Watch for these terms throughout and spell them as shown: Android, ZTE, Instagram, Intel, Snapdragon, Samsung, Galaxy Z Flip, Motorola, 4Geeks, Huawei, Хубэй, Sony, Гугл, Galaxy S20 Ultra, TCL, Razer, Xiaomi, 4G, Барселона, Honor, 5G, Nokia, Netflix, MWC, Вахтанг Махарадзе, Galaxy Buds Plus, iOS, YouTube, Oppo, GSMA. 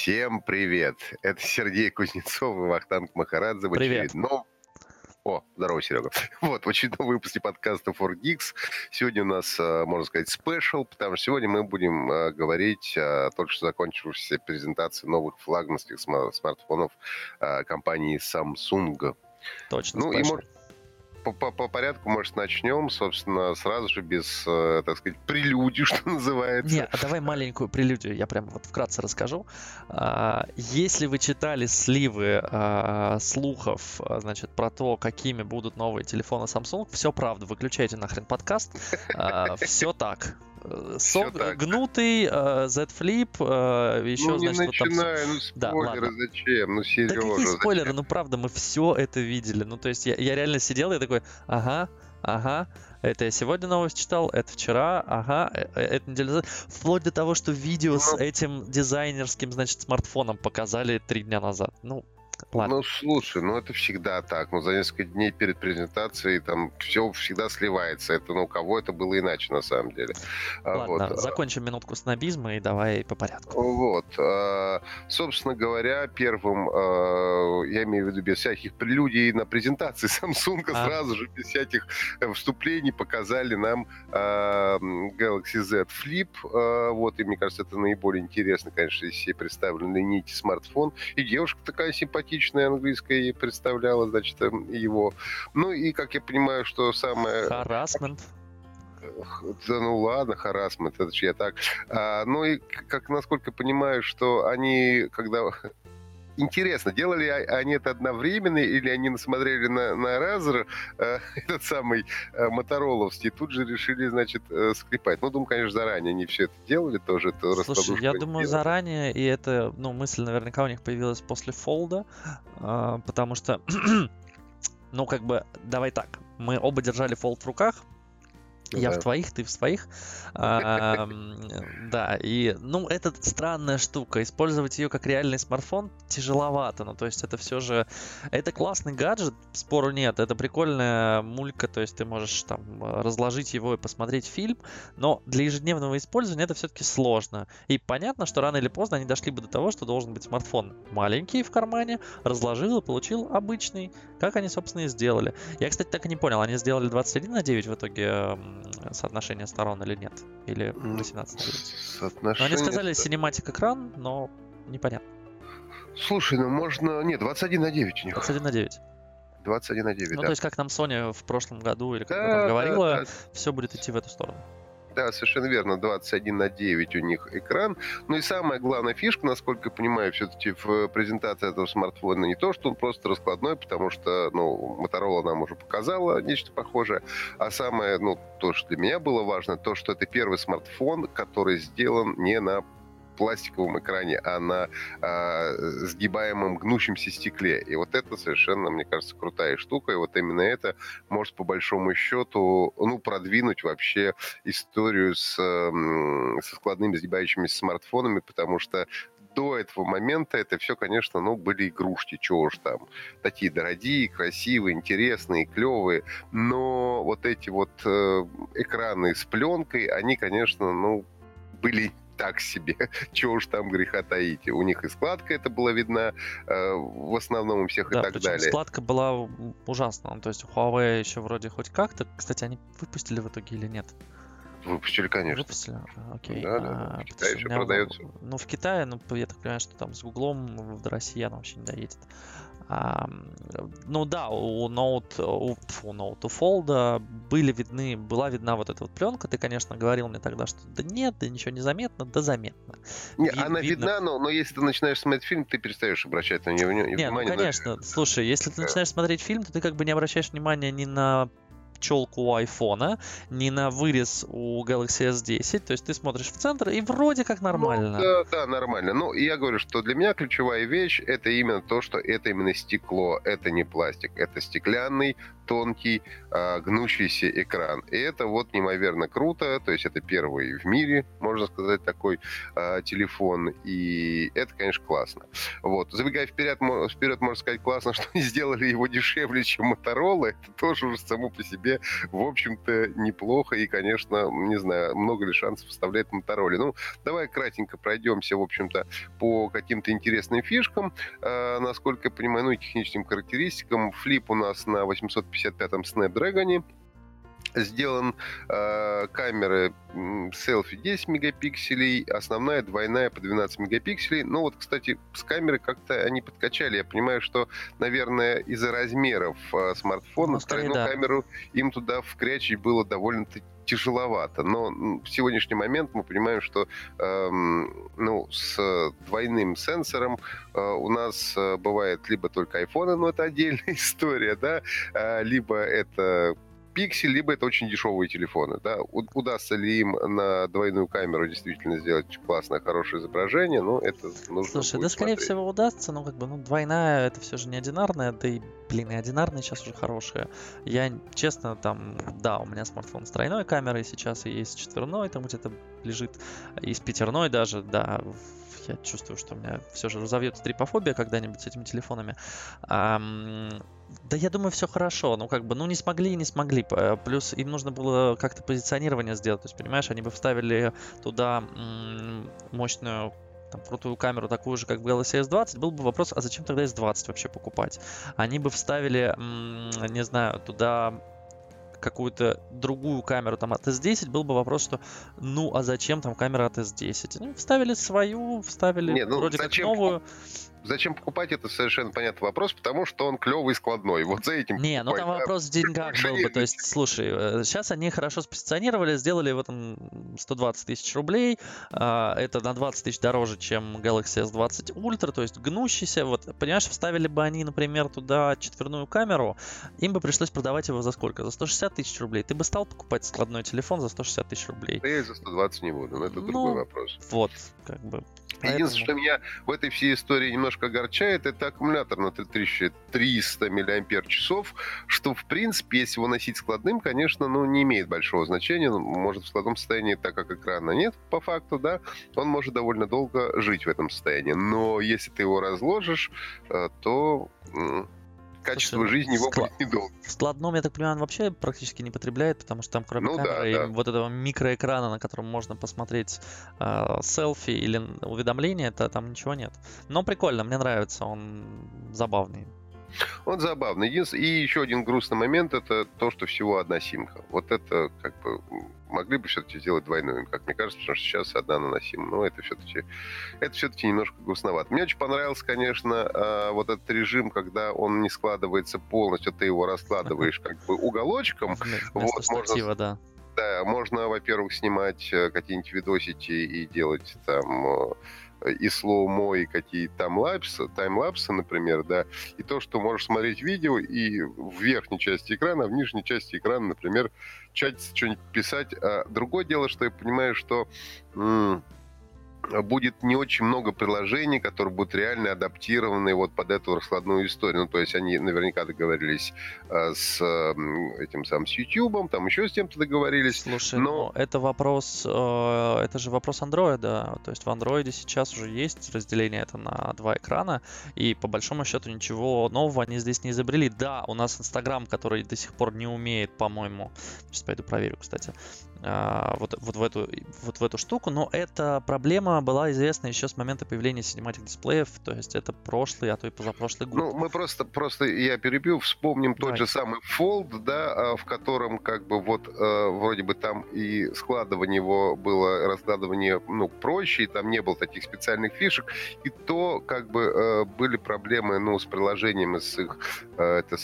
Всем привет! Это Сергей Кузнецов и Вахтанг Махарадзе в очередном... О, здорово, Серега. Вот, в очередном выпуске подкаста 4Geeks. Сегодня у нас, можно сказать, спешл, потому что сегодня мы будем говорить о только что закончившейся презентации новых флагманских смартфонов компании Samsung. Точно, ну, спешл. По порядку, может, начнем, собственно, сразу же без, так сказать, прелюдии, что называется. Нет, а давай маленькую прелюдию, я прям вот вкратце расскажу. Если вы читали сливы слухов, значит, про то, какими будут новые телефоны Samsung, все правда, выключайте нахрен подкаст, все так. Гнутый, Z Flip, еще, ну, не значит, начинай, вот там... спойлеры, да, зачем? Ну, Сережа, да какие спойлеры? Зачем? Ну, правда, мы все это видели. Ну, то есть, я реально сидел и такой, ага, это я сегодня новость читал, это вчера, ага, это неделю назад. Вплоть до того, что видео с этим дизайнерским, значит, смартфоном показали 3 дня назад. Ну, ладно. Ну, слушай, ну это всегда так. Ну, за несколько дней перед презентацией там все всегда сливается. Это, ну, у кого это было иначе, на самом деле. Ладно, вот. Закончим минутку снобизма и давай по порядку. Вот. Собственно говоря, первым, я имею в виду без всяких прелюдий на презентации Samsung, сразу же без всяких вступлений показали нам Galaxy Z Flip. Вот, и мне кажется, это наиболее интересно, конечно, из всей представленной нити смартфон. И девушка такая симпатичная, английская представляла, значит, его. Ну и, как я понимаю, что самое... Харассмент. Да ну ладно, харассмент, это же я так. Ну и, как насколько понимаю, что они, когда... Интересно, делали они это одновременно, или они насмотрели на Razer, этот самый мотороловский, и тут же решили, значит, склепать. Ну, думаю, конечно, заранее они все это делали тоже. Слушай, я думаю, заранее, и это, ну, мысль наверняка у них появилась после фолда, потому что, ну, как бы, давай так, мы оба держали фолд в руках, я в твоих, ты в своих. Да, и, ну, это странная штука. Использовать ее как реальный смартфон тяжеловато. Ну, то есть это все же... Это классный гаджет, спору нет. Это прикольная мулька, то есть ты можешь там разложить его и посмотреть фильм. Но для ежедневного использования это все-таки сложно. И понятно, что рано или поздно они дошли бы до того, что должен быть смартфон маленький в кармане, разложил и получил обычный. Как они, собственно, и сделали. Я, кстати, так и не понял. Они сделали 21:9 в итоге... соотношение сторон или нет? Или 18:9? Они сказали cinematic экран, но непонятно. Слушай, ну можно... Нет, 21:9 у них. 21:9. 21:9, ну, да. То есть, как нам Sony в прошлом году, или как она там говорила, все будет идти в эту сторону. Да, совершенно верно, 21:9 у них экран. Ну и самая главная фишка, насколько я понимаю, все-таки в презентации этого смартфона не то, что он просто раскладной, потому что, ну, Motorola нам уже показала нечто похожее, а самое, ну, то, что для меня было важно, то, что это первый смартфон, который сделан не на пластиковом экране, а на сгибаемом, гнущемся стекле. И вот это совершенно, мне кажется, крутая штука. И вот именно это может, по большому счету, ну, продвинуть вообще историю со складными сгибающимися смартфонами, потому что до этого момента это все, конечно, ну, были игрушки, чего уж там. Такие дорогие, красивые, интересные, клевые. Но вот эти вот экраны с пленкой, они, конечно, ну, были... так себе, чего уж там греха таить. У них и складка это была видна, в основном у всех, да, и так причем далее. Складка была ужасна. То есть у Huawei еще вроде хоть как-то... Кстати, они выпустили в итоге или нет? Выпустили, конечно. Выпустили, окей. Да. В Китае еще продается. Ну, в Китае, ну, я так понимаю, что там с Гуглом до России она вообще не доедет. Ну да, у Fold была видна вот эта вот пленка. Ты, конечно, говорил мне тогда, что да нет, да ничего не заметно, да заметно. Нет, она видна, но если ты начинаешь смотреть фильм, ты перестаешь обращать на нее внимание. Нет, ну, конечно, слушай, если ты начинаешь смотреть фильм, то ты как бы не обращаешь внимания ни на челку у айфона, не на вырез у Galaxy S10, то есть ты смотришь в центр и вроде как нормально. Ну, да, нормально. Ну, я говорю, что для меня ключевая вещь — это именно то, что это именно стекло, это не пластик, это стеклянный, тонкий, гнущийся экран. И это вот неимоверно круто, то есть это первый в мире, можно сказать, такой телефон, и это, конечно, классно. Вот. Забегая вперед, можно сказать, классно, что они сделали его дешевле, чем Motorola, это тоже уже само по себе себе, в общем-то, неплохо. И, конечно, не знаю, много ли шансов оставляет Motorola. Ну, давай кратенько пройдемся, в общем-то, по каким-то интересным фишкам. Насколько я понимаю, ну и техническим характеристикам. Флип у нас на 855-м Snapdragon. Сделан камера селфи 10 мегапикселей, основная двойная по 12 мегапикселей. Но вот, кстати, с камеры как-то они подкачали. Я понимаю, что, наверное, из-за размеров смартфона тройную камеру им туда вкрячить было довольно-таки тяжеловато. Но в сегодняшний момент мы понимаем, что с двойным сенсором у нас бывает либо только айфоны, но это отдельная история, да, либо это пиксель, либо это очень дешевые телефоны. Да? Удастся ли им на двойную камеру действительно сделать классное, хорошее изображение, но это нужно. Слушай, да, скорее всего, удастся, но двойная, это все же не одинарная, да и, и одинарная сейчас уже хорошая. Я, честно, у меня смартфон с тройной камерой, сейчас и есть четверной, там где-то лежит, и с пятерной даже, да, я чувствую, что у меня все же разовьется трипофобия когда-нибудь с этими телефонами. Да, я думаю, все хорошо. Не смогли и не смогли. Плюс им нужно было как-то позиционирование сделать. То есть, понимаешь, они бы вставили туда мощную, крутую камеру, такую же, как в Galaxy S20, был бы вопрос, а зачем тогда S20 вообще покупать? Они бы вставили, не знаю, туда какую-то другую камеру от S10, был бы вопрос, что а зачем камера от S10? Ну, вставили свою, вроде зачем, как новую. Зачем покупать, это совершенно понятный вопрос, потому что он клевый и складной. Вот за этим там вопрос в деньгах был бы. То есть, слушай, сейчас они хорошо спозиционировали, сделали в этом 120 тысяч рублей. Это на 20 тысяч дороже, чем Galaxy S20 Ultra, то есть гнущийся. Вот, понимаешь, вставили бы они, например, туда четверную камеру, им бы пришлось продавать его за сколько? За 160 тысяч рублей. Ты бы стал покупать складной телефон за 160 тысяч рублей? Да я за 120 не буду, но это другой вопрос. Вот, Единственное, что меня в этой всей истории немножко огорчает, это аккумулятор на 3300 мАч, что, в принципе, если его носить складным, конечно, не имеет большого значения. Может, в складном состоянии, так как экрана нет, по факту, да, он может довольно долго жить в этом состоянии. Но если ты его разложишь, то качество жизни его будет недолго. В складном, я так понимаю, он вообще практически не потребляет, потому что там кроме камеры и вот этого микроэкрана, на котором можно посмотреть селфи или уведомления, это там ничего нет. Но прикольно, мне нравится, он забавный. Он забавный. И еще один грустный момент, это то, что всего одна симка. Вот это могли бы все-таки сделать двойную, как мне кажется, потому что сейчас одна наносим. Но это все-таки немножко грустновато. Мне очень понравился, конечно, вот этот режим, когда он не складывается полностью, ты его раскладываешь уголочком. Вот, штатива, да. Да, можно, во-первых, снимать какие-нибудь видосики и делать и слоумо, и какие-то таймлапсы, например, да, и то, что можешь смотреть видео, и в верхней части экрана, а в нижней части экрана, например, чатиться, что-нибудь писать. А другое дело, что я понимаю, что будет не очень много приложений, которые будут реально адаптированы под эту раскладную историю. То есть они наверняка договорились с YouTube, еще с тем-то договорились. Слушай, но это же вопрос Андроида. То есть в Андроиде сейчас уже есть разделение это на два экрана, и по большому счету ничего нового они здесь не изобрели. Да, у нас Инстаграм, который до сих пор не умеет, по-моему, сейчас пойду проверю, кстати, в эту штуку, но эта проблема была известна еще с момента появления синематик дисплеев, то есть это прошлый, а то и позапрошлый год. Ну, мы просто я перебью, вспомним тот же самый Fold, да, в котором вроде бы там и складывание его было, раскладывание, проще, и там не было таких специальных фишек, и то были проблемы, с приложением, с их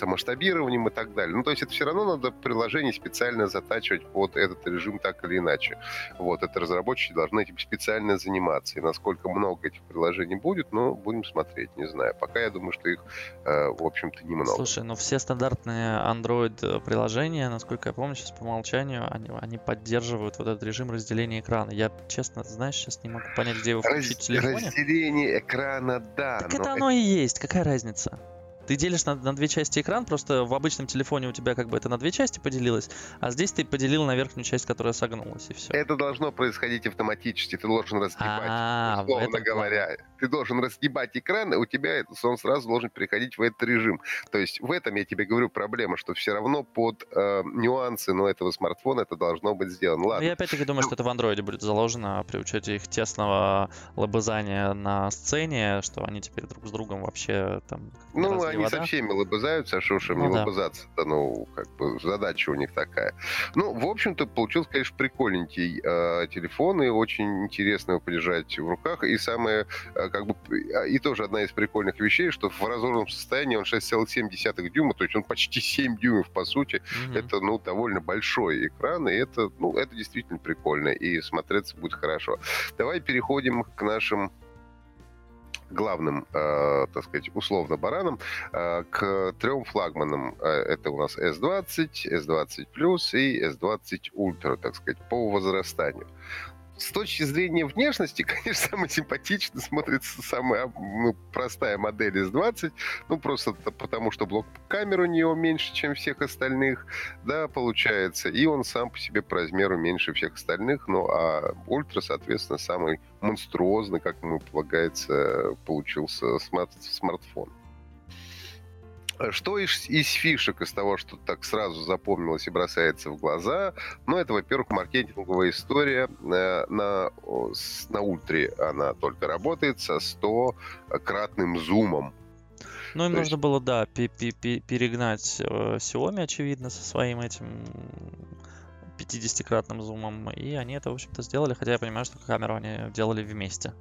масштабированием и так далее. Ну, то есть это все равно надо приложение специально затачивать под этот режим, так или иначе. Вот, это разработчики должны этим специально заниматься. И насколько много этих приложений будет, будем смотреть, не знаю. Пока я думаю, что их, в общем-то, немного. Слушай, все стандартные Android-приложения, насколько я помню, сейчас по умолчанию, они поддерживают этот режим разделения экрана. Я, честно, сейчас не могу понять, где его включить в телефоне. Разделение экрана, да. Так это оно и есть, какая разница? Ты делишь на две части экран, просто в обычном телефоне у тебя это на две части поделилось, а здесь ты поделил на верхнюю часть, которая согнулась, и все. Это должно происходить автоматически, ты должен разгибать, условно говоря. ты должен разгибать экран, и у тебя он сразу должен переходить в этот режим. То есть в этом, я тебе говорю, проблема, что все равно под нюансы этого смартфона это должно быть сделано. Ладно. Я опять-таки думаю, что это в Android будет заложено при учете их тесного лобызания на сцене, что они теперь друг с другом вообще там... Ну, они вода. Со всеми лобызаются, а что уж им не лобызаться-то, ну, как бы задача у них такая. Ну, в общем-то, получился, конечно, прикольненький телефон, и очень интересно его подержать в руках, и самое... Как бы, и тоже одна из прикольных вещей, что в разорванном состоянии он 6,7 дюйма, то есть он почти 7 дюймов, по сути. Mm-hmm. Это, ну, довольно большой экран, и это, ну, это действительно прикольно, и смотреться будет хорошо. Давай переходим к нашим главным, так сказать, условно баранам, к трем флагманам. Это у нас S20, S20 Plus и S20 Ultra, так сказать, по возрастанию. С точки зрения внешности, конечно, самый симпатично смотрится самая простая модель S20. Ну, просто потому, что блок камер у нее меньше, чем всех остальных, да, получается. И он сам по себе по размеру меньше всех остальных. Ну, а Ultra, соответственно, самый монструозный, как ему полагается, получился смартфон. Что из фишек, из того, что так сразу запомнилось и бросается в глаза? Ну, это, во-первых, маркетинговая история. На ультре она только работает со 100-кратным зумом. Ну, им нужно было, да, перегнать Xiaomi, очевидно, со своим этим 50-кратным зумом, и они это, в общем-то, сделали, хотя я понимаю, что камеру они делали вместе.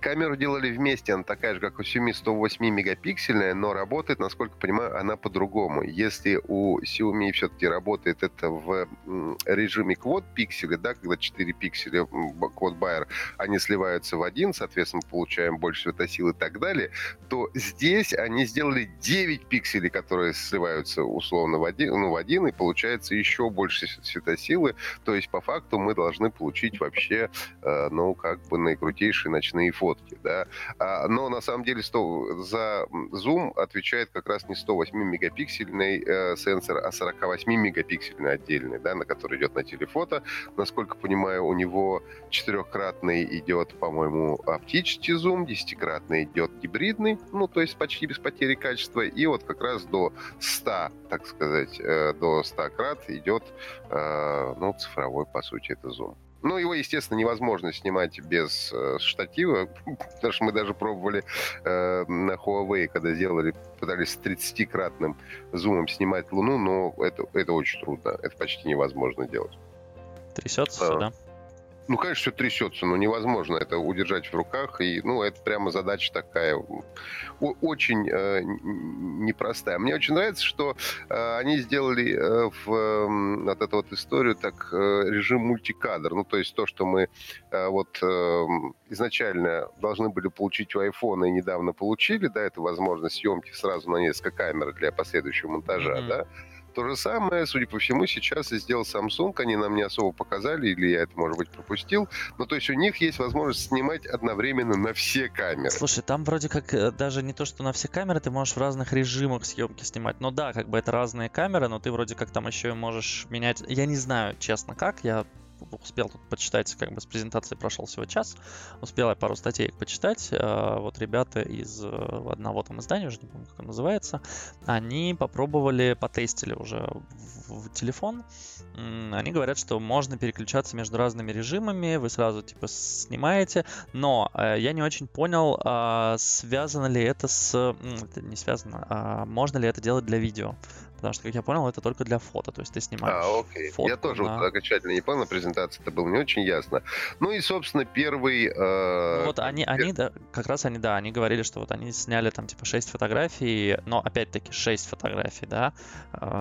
Камеру делали вместе, она такая же, как у Xiaomi 108 мегапиксельная, но работает, насколько понимаю, она по-другому. Если у Xiaomi все-таки работает это в режиме квад пикселя, да, когда 4 пикселя, квад байер, они сливаются в один, соответственно, получаем больше светосил и так далее, то здесь они сделали 9 пикселей, которые сливаются условно в один, и получается еще больше светосил. Силы, то есть по факту мы должны получить вообще, ну, как бы наикрутейшие ночные фотки, да. Но на самом деле за зум отвечает как раз не 108-мегапиксельный сенсор, а 48-мегапиксельный отдельный, да, на который идет на телефото. Насколько понимаю, у него 4-кратный идет, по-моему, оптический зум, 10-кратный идет гибридный, ну, то есть почти без потери качества, и вот как раз до 100, так сказать, до 100-крат идет цифровой, по сути, это зум. Ну, его, естественно, невозможно снимать без штатива, потому что мы даже пробовали на Huawei, когда делали, пытались с 30-кратным зумом снимать Луну, но это очень трудно, это почти невозможно делать. Трясется все, да? Ну, конечно, все трясется, но невозможно это удержать в руках, и, ну, это прямо задача такая очень непростая. Мне очень нравится, что они сделали от этого вот историю так режим мультикадр, ну, то есть то, что мы изначально должны были получить у iPhone и недавно получили, да, это возможность съемки сразу на несколько камер для последующего монтажа, mm-hmm. да. То же самое, судя по всему, сейчас и сделал Samsung. Они нам не особо показали, или я это, может быть, пропустил. Но то есть у них есть возможность снимать одновременно на все камеры. Слушай, там вроде как даже не то, что на все камеры, ты можешь в разных режимах съемки снимать. Ну да, как бы это разные камеры, но ты вроде как там еще и можешь менять... Я не знаю, честно, как. Я успел тут почитать, как бы с презентации прошел всего час. Успел я пару статей почитать. Вот ребята из одного там издания, уже не помню, как он называется, они потестили уже в телефон. Они говорят, что можно переключаться между разными режимами, вы сразу типа снимаете, но я не очень понял, связано ли это с... Не связано, а можно ли это делать для видео. Потому что, как я понял, это только для фото, то есть ты снимаешь фото. Я тоже окончательно не понял, на презентации это было не очень ясно. Ну и, собственно, первый... Они говорили, что вот они сняли там типа 6 фотографий, но опять-таки 6 фотографий, да.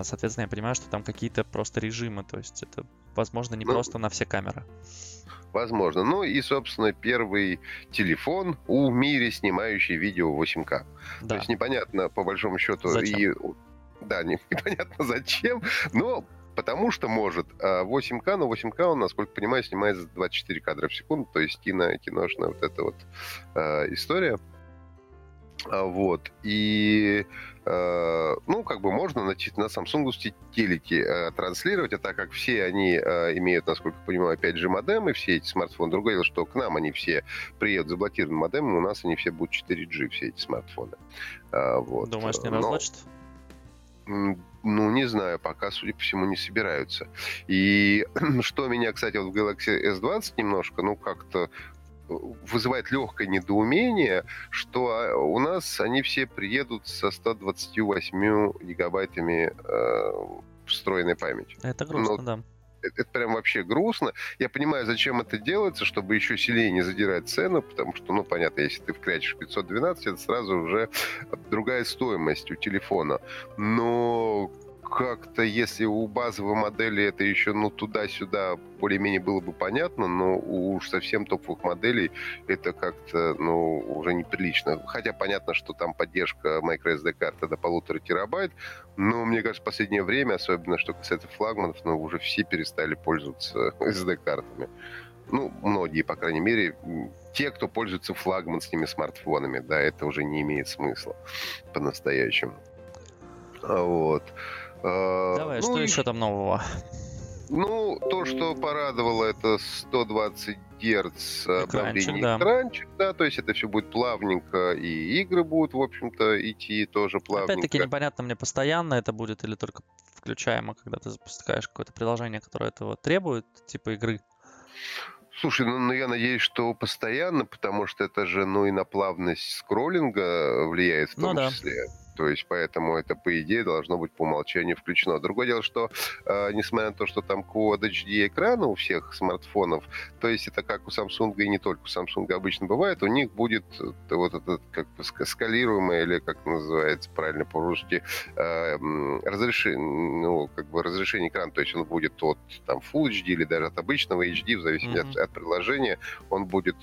Соответственно, я понимаю, что там какие-то просто режимы, то есть это, возможно, не просто на все камеры. Возможно. Ну и, собственно, первый телефон в мире, снимающий видео 8К. Да. То есть непонятно, по большому счету... Зачем? Да, непонятно зачем, но потому что может. 8К, но 8К он, насколько понимаю, снимает за 24 кадра в секунду, то есть киношная вот эта вот история. Вот. И ну, как бы можно, значит, на самсунговские телеки транслировать, а так как все они имеют, насколько я понимаю, 5G модемы, все эти смартфоны. Другое дело, что к нам они все приедут заблокированным модемом, у нас они все будут 4G, все эти смартфоны. Вот. Думаешь, не разлучат? Ну, не знаю, пока, судя по всему, не собираются. И что меня, кстати, вот в Galaxy S20 немножко, ну, как-то вызывает легкое недоумение, что у нас они все приедут со 128 гигабайтами встроенной памяти. Это грустно, но... да. Это прям вообще грустно. Я понимаю, зачем это делается, чтобы еще сильнее не задирать цену, потому что, ну, понятно, если ты вкрячешь 512, это сразу уже другая стоимость у телефона. Но как-то, если у базовой модели это еще, ну, туда-сюда более-менее было бы понятно, но уж совсем топовых моделей это как-то, ну, уже неприлично. Хотя понятно, что там поддержка microSD-карты до 1,5 терабайта, но, мне кажется, в последнее время, особенно что касается флагманов, ну, уже все перестали пользоваться SD-картами. Ну, многие, по крайней мере, те, кто пользуется флагманскими смартфонами, да, это уже не имеет смысла по-настоящему. Вот. Давай, ну, что и... еще там нового? Ну, то, что порадовало, это 120 Гц обновление экранчик, да, то есть это все будет плавненько, и игры будут, в общем-то, идти тоже плавненько. Опять-таки непонятно мне, постоянно это будет или только включаемо, когда ты запускаешь какое-то приложение, которое этого требует, типа игры? Слушай, ну я надеюсь, что постоянно, потому что это же, ну, и на плавность скроллинга влияет в том числе. То есть, поэтому это, по идее, должно быть по умолчанию включено. Другое дело, что, несмотря на то, что там Quad HD экраны у всех смартфонов, то есть это как у Samsung и не только у Samsung обычно бывает, у них будет вот этот как бы скалируемое, или как называется правильно по-русски, разрешение экрана, то есть он будет от там, Full HD или даже от обычного HD, в зависимости от приложения, он будет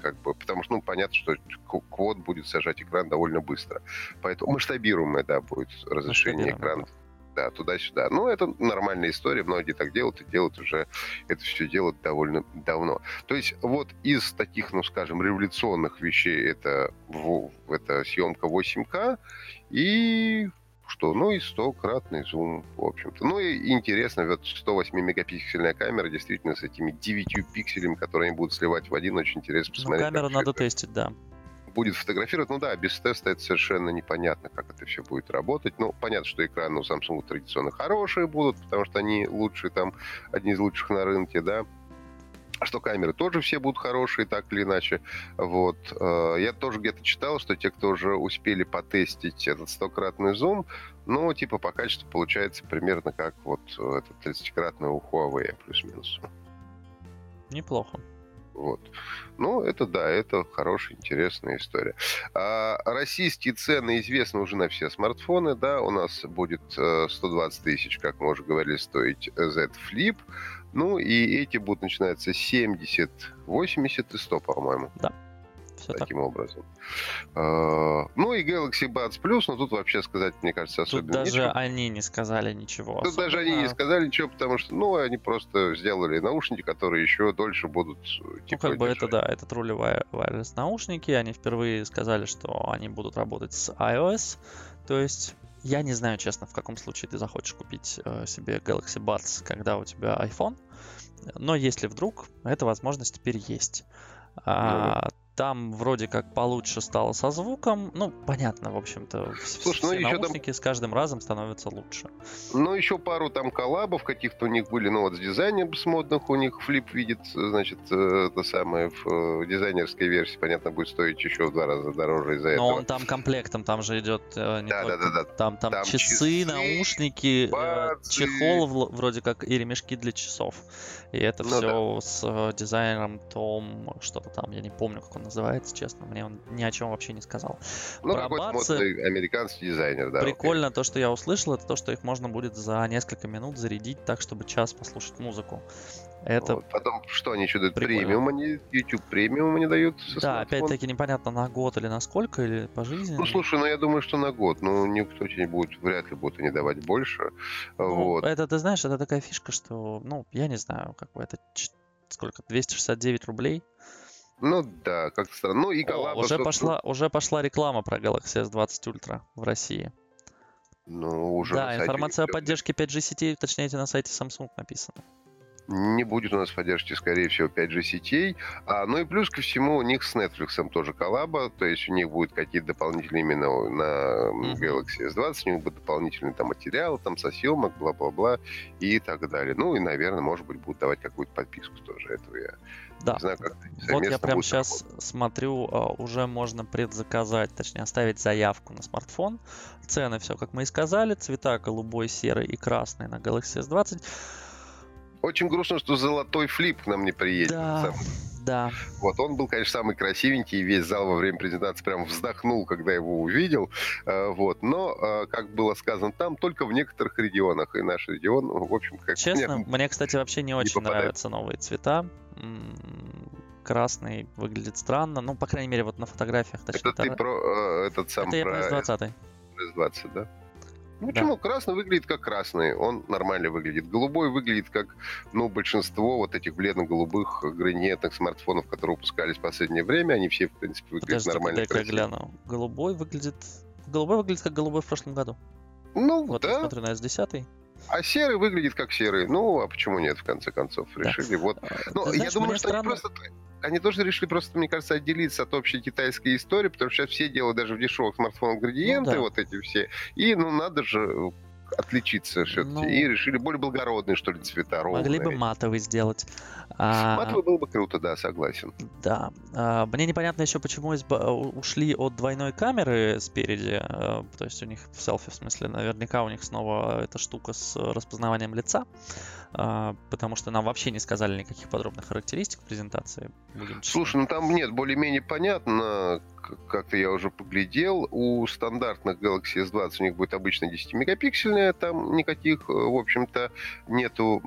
как бы, потому что, ну, понятно, что Quad будет сажать экран довольно быстро. Поэтому масштабируемое, да, будет разрешение экрана. Да, туда-сюда. Но это нормальная история. Многие так делают и делают уже. Это все делают довольно давно. То есть вот из таких, ну, скажем, революционных вещей это съемка 8К и... что, ну и 100-кратный зум, в общем-то. Ну и интересно, вот 108-мегапиксельная камера действительно с этими 9 пикселями, которые они будут сливать в один, очень интересно посмотреть. Ну, камеру надо тестить, да. Будет фотографировать, ну да, без теста это совершенно непонятно, как это все будет работать. Ну, понятно, что экраны у Samsung традиционно хорошие будут, потому что они лучшие там, одни из лучших на рынке, да. А что камеры тоже все будут хорошие, так или иначе. Вот. Я тоже где-то читал, что те, кто уже успели потестить этот 100-кратный зум, ну, типа, по качеству получается примерно как вот этот 30-кратный у Huawei, плюс-минус. Неплохо. Вот. Ну, это да, это хорошая, интересная история. Российские цены известны уже на все смартфоны, да, у нас будет 120 тысяч, как мы уже говорили, стоить Z Flip, ну, и эти будут начинаться 70, 80 и 100, по-моему. Да. Все таким так. образом. Ну и Galaxy Buds Plus, но тут вообще сказать, мне кажется, особенно ничего. Тут даже ничего. Они не сказали ничего. Тут особенно. Даже они не сказали ничего, потому что, ну, они просто сделали наушники, которые еще дольше будут, типа, ну, как бы держать. Это, да, это truly wireless наушники. Они впервые сказали, что они будут работать с iOS. То есть, я не знаю, честно, в каком случае ты захочешь купить себе Galaxy Buds, когда у тебя iPhone. Но если вдруг, эта возможность теперь есть. Там вроде как получше стало со звуком. Ну, понятно, в общем-то, слушай, все наушники там... с каждым разом становятся лучше. Ну, еще пару там коллабов каких-то у них были, ну, вот с дизайнером с модных у них Flip видит, значит, то самое в дизайнерской версии, понятно, будет стоить еще в 2 раза дороже из-за этого. Но он там комплектом, там же идет не только... Там часы, наушники, чехол вроде как и ремешки для часов. И это все с дизайнером Том, что-то там, я не помню, как он называется, честно, мне он ни о чем вообще не сказал. Ну, про какой-то модный американский дизайнер, да. Прикольно, окей. То, что я услышал, это то, что их можно будет за несколько минут зарядить так, чтобы час послушать музыку. Это вот. Потом, что они еще дают? Премиум они, YouTube премиум они дают? Да, смартфон. Опять-таки непонятно, на год или на сколько, или по жизни. Ну, слушай, ну я думаю, что на год. Ну, никто тебе будет, вряд ли будут они давать больше. Ну, вот. Это, ты знаешь, это такая фишка, что, ну, я не знаю, как бы это сколько, 269 рублей. Ну да, как-то странно. Ну и коллаба... Уже пошла реклама про Galaxy S20 Ultra в России. Ну, уже да, информация о поддержке 5G сетей, уточняйте, на сайте Samsung написано. Не будет у нас поддержки, скорее всего, 5G сетей. Ну и плюс ко всему у них с Netflix тоже коллаба, то есть у них будут какие-то дополнительные именно на Galaxy S20, у них будут дополнительные там материалы, там со съемок, бла-бла-бла и так далее. Ну и, наверное, может быть, будут давать какую-то подписку тоже. Этого я не знаю, как вот я прямо сейчас смотрю, уже можно предзаказать, точнее оставить заявку на смартфон. Цены все, как мы и сказали, цвета голубой, серый и красный на Galaxy S20. Очень грустно, что золотой флип к нам не приедет. Да, да. Вот, он был, конечно, самый красивенький, и весь зал во время презентации прям вздохнул, когда его увидел. Вот, но, как было сказано там, только в некоторых регионах. И наш регион, в общем... как честно, мне, кстати, вообще не очень нравятся новые цвета. Красный выглядит странно. Ну, по крайней мере, вот на фотографиях. Точнее, это ты про этот сам... Это я про S20. S20, да? Почему? Да. Красный выглядит как красный, он нормально выглядит. Голубой выглядит как, ну, большинство вот этих бледно-голубых гранитных смартфонов, которые выпускались в последнее время, они все, в принципе, выглядят нормально. Красиво. Голубой выглядит как голубой в прошлом году. Ну, вот, да. Вот, смотрю на S10. А серый выглядит как серый. Ну, а почему нет, в конце концов, решили. Да. Вот. Ну, знаешь, я думаю, что странно... Они тоже решили просто, мне кажется, отделиться от общей китайской истории, потому что сейчас все делают даже в дешевых смартфонах градиенты, ну, да. Вот эти все. И, ну, надо же отличиться все-таки. Ну, и решили более благородные, что ли, цвета, ровные. Могли бы матовый сделать. Матовый было бы круто, да, согласен. Да. Мне непонятно еще, почему ушли от двойной камеры спереди. То есть у них в селфи, в смысле, наверняка у них снова эта штука с распознаванием лица. Потому что нам вообще не сказали никаких подробных характеристик в презентации. Слушай, ну там нет, более-менее понятно... Как-то я уже поглядел, у стандартных Galaxy S20 у них будет обычно 10-мегапиксельная, там никаких, в общем-то, нету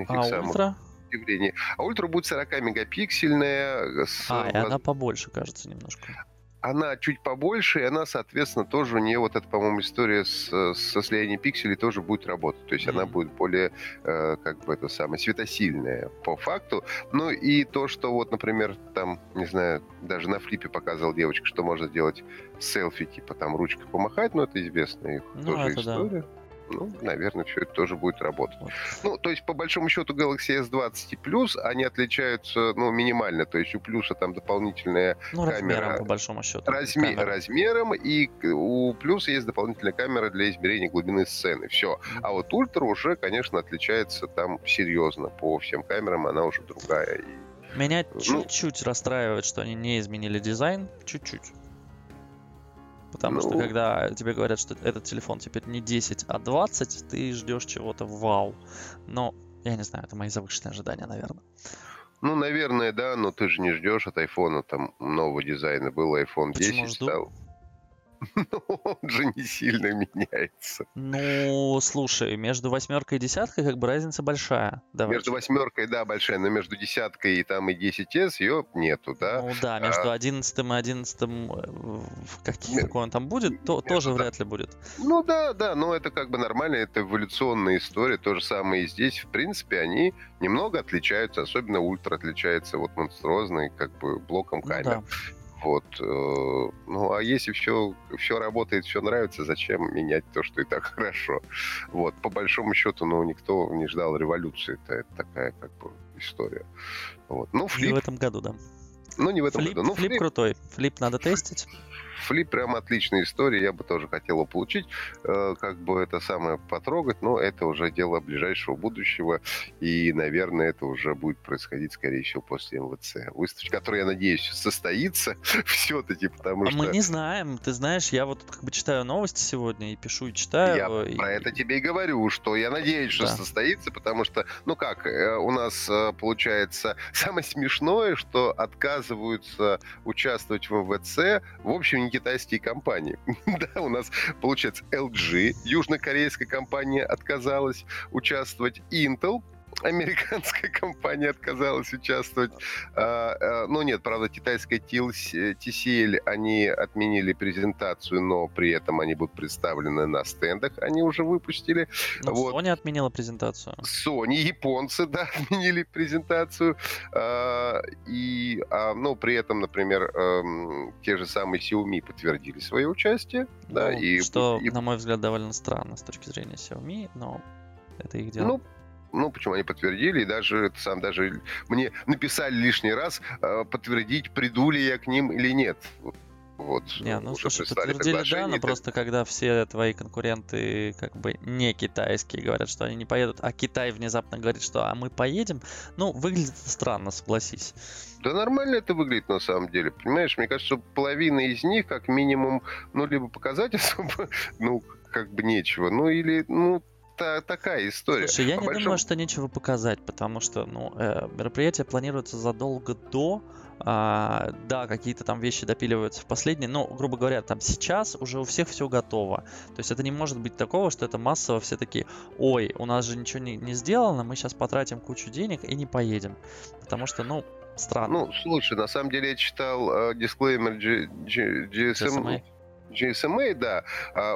этих самых удивлений. А ультра будет 40-мегапиксельная. И она побольше, кажется, немножко. Она чуть побольше, и она, соответственно, тоже у нее вот эта, по-моему, история с состоянием пикселей тоже будет работать. То есть она будет более, как бы это самое, светосильная по факту. Ну и то, что вот, например, там, не знаю, даже на флипе показывала девочка, что можно сделать селфи, типа там ручкой помахать, но это известная их тоже история. Да. Ну, наверное, все это тоже будет работать. Ну, то есть, по большому счету, Galaxy S20 и Plus, они отличаются, ну, минимально. То есть, у Plus там дополнительная камера. Размером, по большому счету. Размером, и у Plus есть дополнительная камера для измерения глубины сцены. Все. А вот Ultra уже, конечно, отличается там серьезно. По всем камерам она уже другая. Меня чуть-чуть расстраивает, что они не изменили дизайн. Чуть-чуть. Потому что когда тебе говорят, что этот телефон теперь не 10, а 20, ты ждешь чего-то вау. Но, я не знаю, это мои завышенные ожидания, наверное. Ну, наверное, да, но ты же не ждешь от айфона там нового дизайна. Был iPhone 10, стал... Ну, он же не сильно меняется. Ну, слушай, между восьмеркой и десяткой как бы разница большая. Давай. Между восьмеркой, да, большая, но между десяткой и там и 10S ее нету, да? Ну да, между 11-м и 11-м, какой он там будет, то тоже вряд ли будет. Ну да, но это как бы нормально, это эволюционная история, то же самое и здесь. В принципе, они немного отличаются, особенно ультра отличается вот монструозный как бы блоком камер. Вот. Ну, а если все работает, все нравится, зачем менять то, что и так хорошо? Вот. По большому счету, ну, никто не ждал революции. Это такая, как бы, история. Вот. Ну, флип... Не в этом году, да. Ну, не в этом году. Ну, флип крутой. Флип надо тестить. Флип прям отличная история. Я бы тоже хотел его получить. Как бы это самое потрогать. Но это уже дело ближайшего будущего. И, наверное, это уже будет происходить, скорее всего, после МВЦ. Выставки, которая, я надеюсь, состоится все-таки, потому что... А мы не знаем. Ты знаешь, я вот как бы читаю новости сегодня и пишу, и читаю. Про это тебе и говорю, что я надеюсь, что состоится, потому что, ну как, у нас получается самое смешное, что отказываются участвовать в МВЦ, в общем, китайские компании. Да, у нас, получается, LG, южнокорейская компания, отказалась участвовать, Intel, американская компания отказалась участвовать. Ну нет, правда, китайская TCL, они отменили презентацию, но при этом они будут представлены на стендах, они уже выпустили. Вот. Sony отменила презентацию. Sony, японцы, да, отменили презентацию. И, ну, при этом, например, те же самые Xiaomi подтвердили свое участие. Ну, да, что, на мой взгляд, довольно странно с точки зрения Xiaomi, но это их дело. Ну, почему они подтвердили, и даже мне написали лишний раз подтвердить, приду ли я к ним или нет. Вот, не, ну, слушай, подтвердили, да, но просто когда все твои конкуренты как бы не китайские говорят, что они не поедут, а Китай внезапно говорит, что а мы поедем, ну, выглядит странно, согласись. Да нормально это выглядит на самом деле, понимаешь, мне кажется, что половина из них как минимум, ну, либо показать особо, ну, как бы нечего, ну, или, ну, такая история. Слушай, я не думаю, что нечего показать, потому что мероприятие планируется задолго до. Да, какие-то там вещи допиливаются в последние, но, грубо говоря, там сейчас уже у всех все готово. То есть это не может быть такого, что это массово все такие: ой, у нас же ничего не сделано, мы сейчас потратим кучу денег и не поедем. Потому что, ну, странно. Ну, слушай, на самом деле я читал дисклеймер GSMA, да,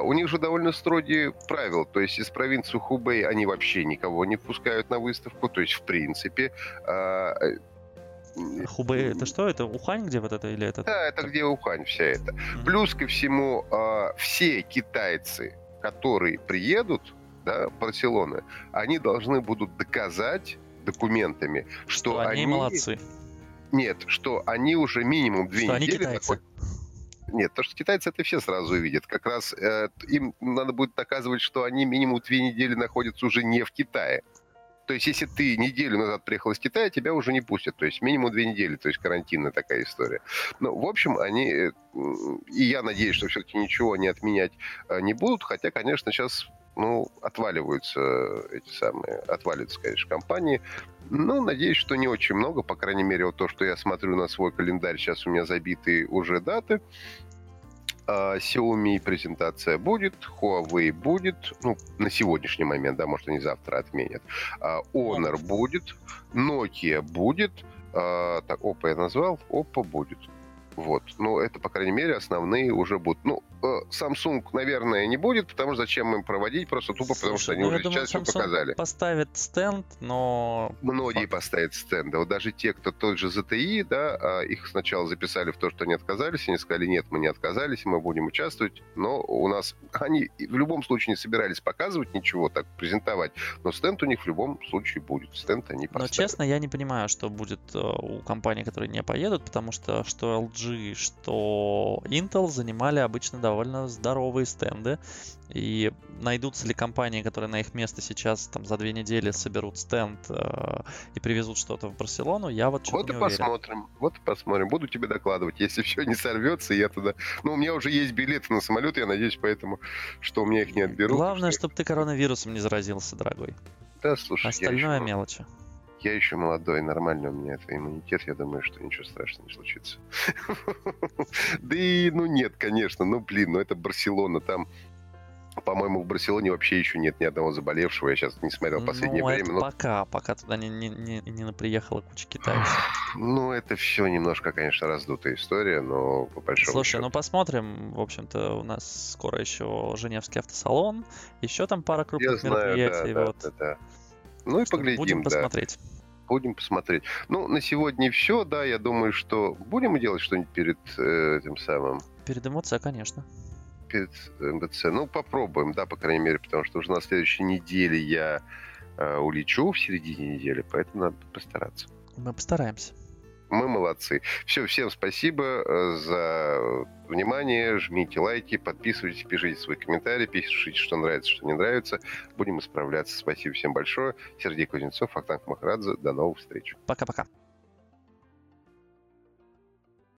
у них же довольно строгие правила, то есть из провинции Хубэй они вообще никого не пускают на выставку, то есть в принципе... Хубэй, это что? Это Ухань, где вот это? Или это? Да, это где Ухань вся это. Плюс ко всему, все китайцы, которые приедут, да, в Барселону, они должны будут доказать документами, что они молодцы. Нет, что они уже минимум 2 недели... Китайцы. Нет, то, что китайцы, это все сразу увидят. Как раз им надо будет доказывать, что они минимум 2 недели находятся уже не в Китае. То есть, если ты неделю назад приехал из Китая, тебя уже не пустят. То есть, минимум 2 недели. То есть, карантинная такая история. Ну, в общем, они... И я надеюсь, что все-таки ничего они отменять не будут. Хотя, конечно, сейчас, ну, отваливаются, конечно, компании. Ну, надеюсь, что не очень много. По крайней мере, вот то, что я смотрю на свой календарь, сейчас у меня забиты уже даты. Xiaomi презентация будет, Huawei будет, ну, на сегодняшний момент, да, может, они завтра отменят. Honor будет, Nokia будет, так, Oppo я назвал, Oppo будет. Вот, ну, это, по крайней мере, основные уже будут. Ну, Samsung, наверное, не будет, потому что зачем им проводить, просто тупо, потому что они уже сейчас все показали. Поставят стенд, но... Многие поставят стенды. Вот даже те, кто тот же ZTE, да, их сначала записали в то, что они отказались, они сказали: нет, мы не отказались, мы будем участвовать, но у нас... Они в любом случае не собирались показывать ничего, так презентовать, но стенд у них в любом случае будет, стенд они поставят. Но, честно, я не понимаю, что будет у компаний, которые не поедут, потому что LG, что Intel занимали обычно довольно здоровые стенды. И найдутся ли компании, которые на их место сейчас там за 2 недели соберут стенд и привезут что-то в Барселону, я вот что-то не уверен. Вот и посмотрим. Буду тебе докладывать. Если все не сорвется, я туда... Ну, у меня уже есть билеты на самолет, я надеюсь, поэтому, что у меня их не отберут. Главное, чтобы ты коронавирусом не заразился, дорогой. Да, слушай, остальное мелочи. Я еще молодой, нормально у меня это иммунитет, я думаю, что ничего страшного не случится. Да и, ну нет, конечно, ну блин, ну это Барселона, там, по-моему, в Барселоне вообще еще нет ни одного заболевшего, я сейчас не смотрел в последнее время. Ну пока туда не наприехала куча китайцев. Ну это все немножко, конечно, раздутая история, но по большому счету. Слушай, ну посмотрим, в общем-то, у нас скоро еще Женевский автосалон, еще там пара крупных мероприятий. Да. Ну и поглядим, будем посмотреть. Ну, на сегодня все, да, я думаю, что будем делать что-нибудь перед этим самым... Перед МВЦ, конечно. Перед МВЦ. Ну, попробуем, да, по крайней мере, потому что уже на следующей неделе я улечу в середине недели, поэтому надо постараться. Мы постараемся. Мы молодцы. Все, всем спасибо за внимание. Жмите лайки, подписывайтесь, пишите свои комментарии, пишите, что нравится, что не нравится. Будем исправляться. Спасибо всем большое. Сергей Кузнецов, Вахтанг Махарадзе. До новых встреч. Пока-пока.